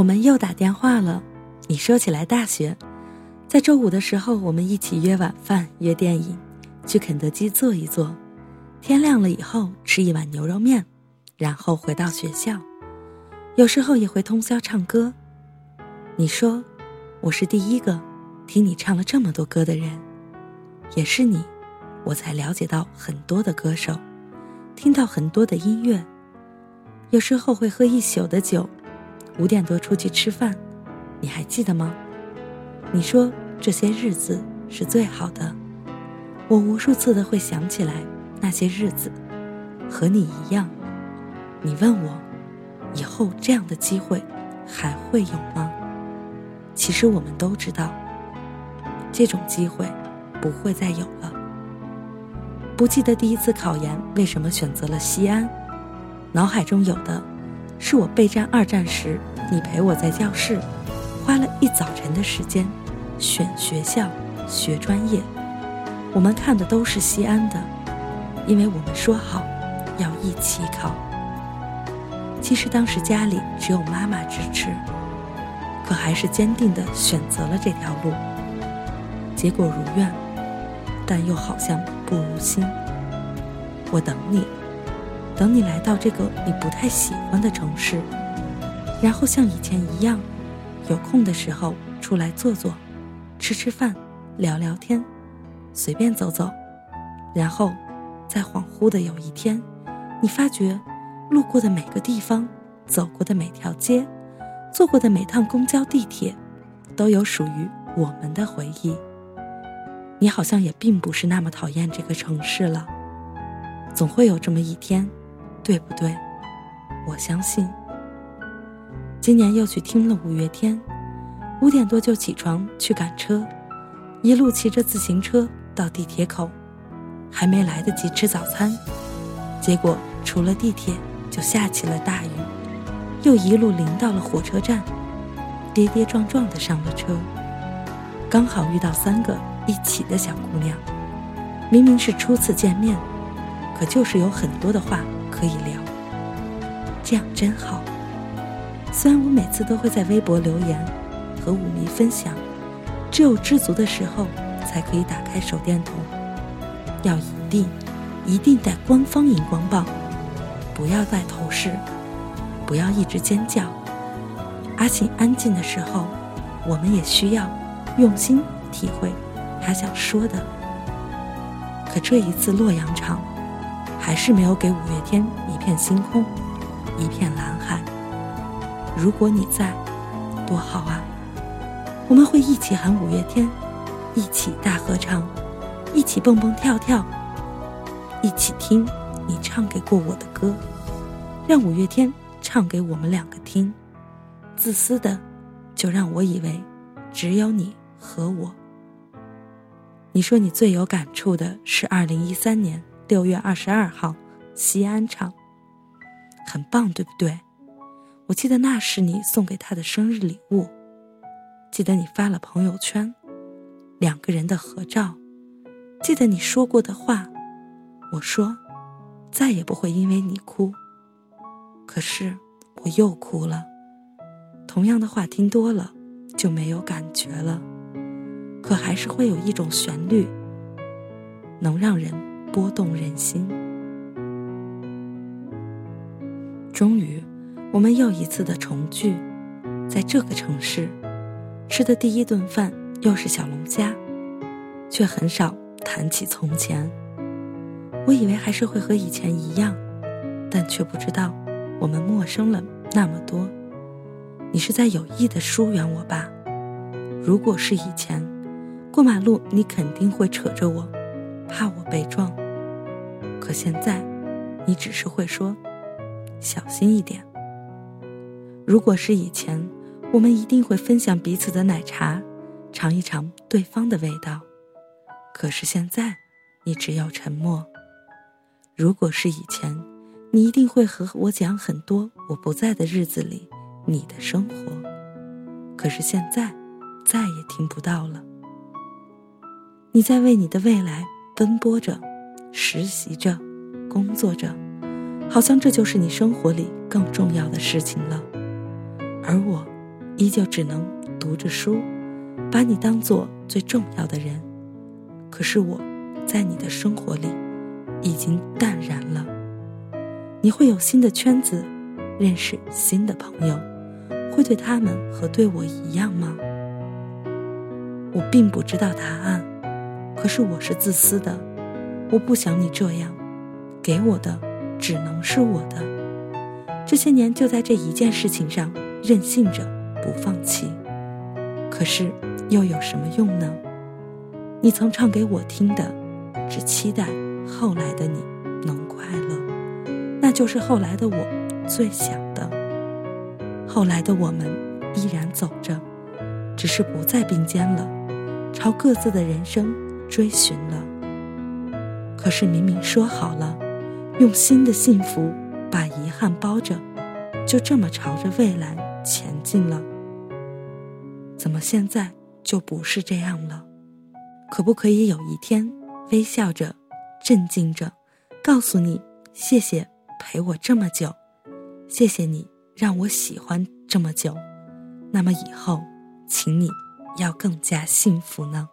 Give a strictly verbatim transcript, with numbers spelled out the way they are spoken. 我们又打电话了。你说起来大学，在周五的时候我们一起约晚饭，约电影，去肯德基坐一坐，天亮了以后吃一碗牛肉面，然后回到学校，有时候也会通宵唱歌。你说我是第一个听你唱了这么多歌的人，也是你我才了解到很多的歌手，听到很多的音乐。有时候会喝一宿的酒，五点多出去吃饭，你还记得吗？你说这些日子是最好的，我无数次的会想起来那些日子，和你一样。你问我以后这样的机会还会有吗？其实我们都知道这种机会不会再有了。不记得第一次考研为什么选择了西安，脑海中有的是我备战二战时，你陪我在教室花了一早晨的时间选学校学专业，我们看的都是西安的，因为我们说好要一起考。其实当时家里只有妈妈支持，可还是坚定地选择了这条路，结果如愿，但又好像不如心。我等你，等你来到这个你不太喜欢的城市，然后像以前一样，有空的时候出来坐坐，吃吃饭，聊聊天，随便走走，然后在恍惚的有一天，你发觉路过的每个地方，走过的每条街，坐过的每趟公交地铁，都有属于我们的回忆。你好像也并不是那么讨厌这个城市了，总会有这么一天，对不对？我相信。今年又去听了五月天，五点多就起床去赶车，一路骑着自行车到地铁口，还没来得及吃早餐，结果除了地铁就下起了大雨，又一路淋到了火车站，跌跌撞撞的上了车，刚好遇到三个一起的小姑娘，明明是初次见面，可就是有很多的话可以聊，这样真好。虽然我每次都会在微博留言和舞迷分享，只有知足的时候才可以打开手电筒，要一定一定带官方荧光棒，不要戴头饰，不要一直尖叫。阿信安静的时候，我们也需要用心体会他想说的。可这一次洛阳场还是没有给五月天一片星空，一片蓝海。如果你在，多好啊，我们会一起喊五月天，一起大合唱，一起蹦蹦跳跳，一起听你唱给过我的歌，让五月天唱给我们两个听。自私的就让我以为只有你和我。你说你最有感触的是二零一三年六月二十二号西安场，很棒对不对？我记得那是你送给他的生日礼物，记得你发了朋友圈两个人的合照，记得你说过的话，我说再也不会因为你哭，可是我又哭了。同样的话听多了就没有感觉了，可还是会有一种旋律能让人波动人心。终于我们又一次的重聚在这个城市，吃的第一顿饭又是小龙虾，却很少谈起从前。我以为还是会和以前一样，但却不知道我们陌生了那么多。你是在有意的疏远我吧？如果是以前，过马路你肯定会扯着我，怕我被撞。可现在你只是会说小心一点。如果是以前，我们一定会分享彼此的奶茶，尝一尝对方的味道。可是现在你只有沉默。如果是以前，你一定会和我讲很多我不在的日子里你的生活，可是现在再也听不到了。你在为你的未来奔波着，实习着，工作着，好像这就是你生活里更重要的事情了。而我依旧只能读着书，把你当作最重要的人。可是我在你的生活里已经淡然了，你会有新的圈子，认识新的朋友，会对他们和对我一样吗？我并不知道答案，可是我是自私的，我不想你这样，给我的只能是我的。这些年就在这一件事情上任性着不放弃，可是又有什么用呢？你曾唱给我听的，只期待后来的你能快乐，那就是后来的我最想的。后来的我们依然走着，只是不再并肩了，朝各自的人生追寻了。可是明明说好了，用新的幸福把遗憾包着，就这么朝着未来前进了。怎么现在就不是这样了？可不可以有一天微笑着，镇静着，告诉你谢谢陪我这么久，谢谢你让我喜欢这么久，那么以后请你要更加幸福呢？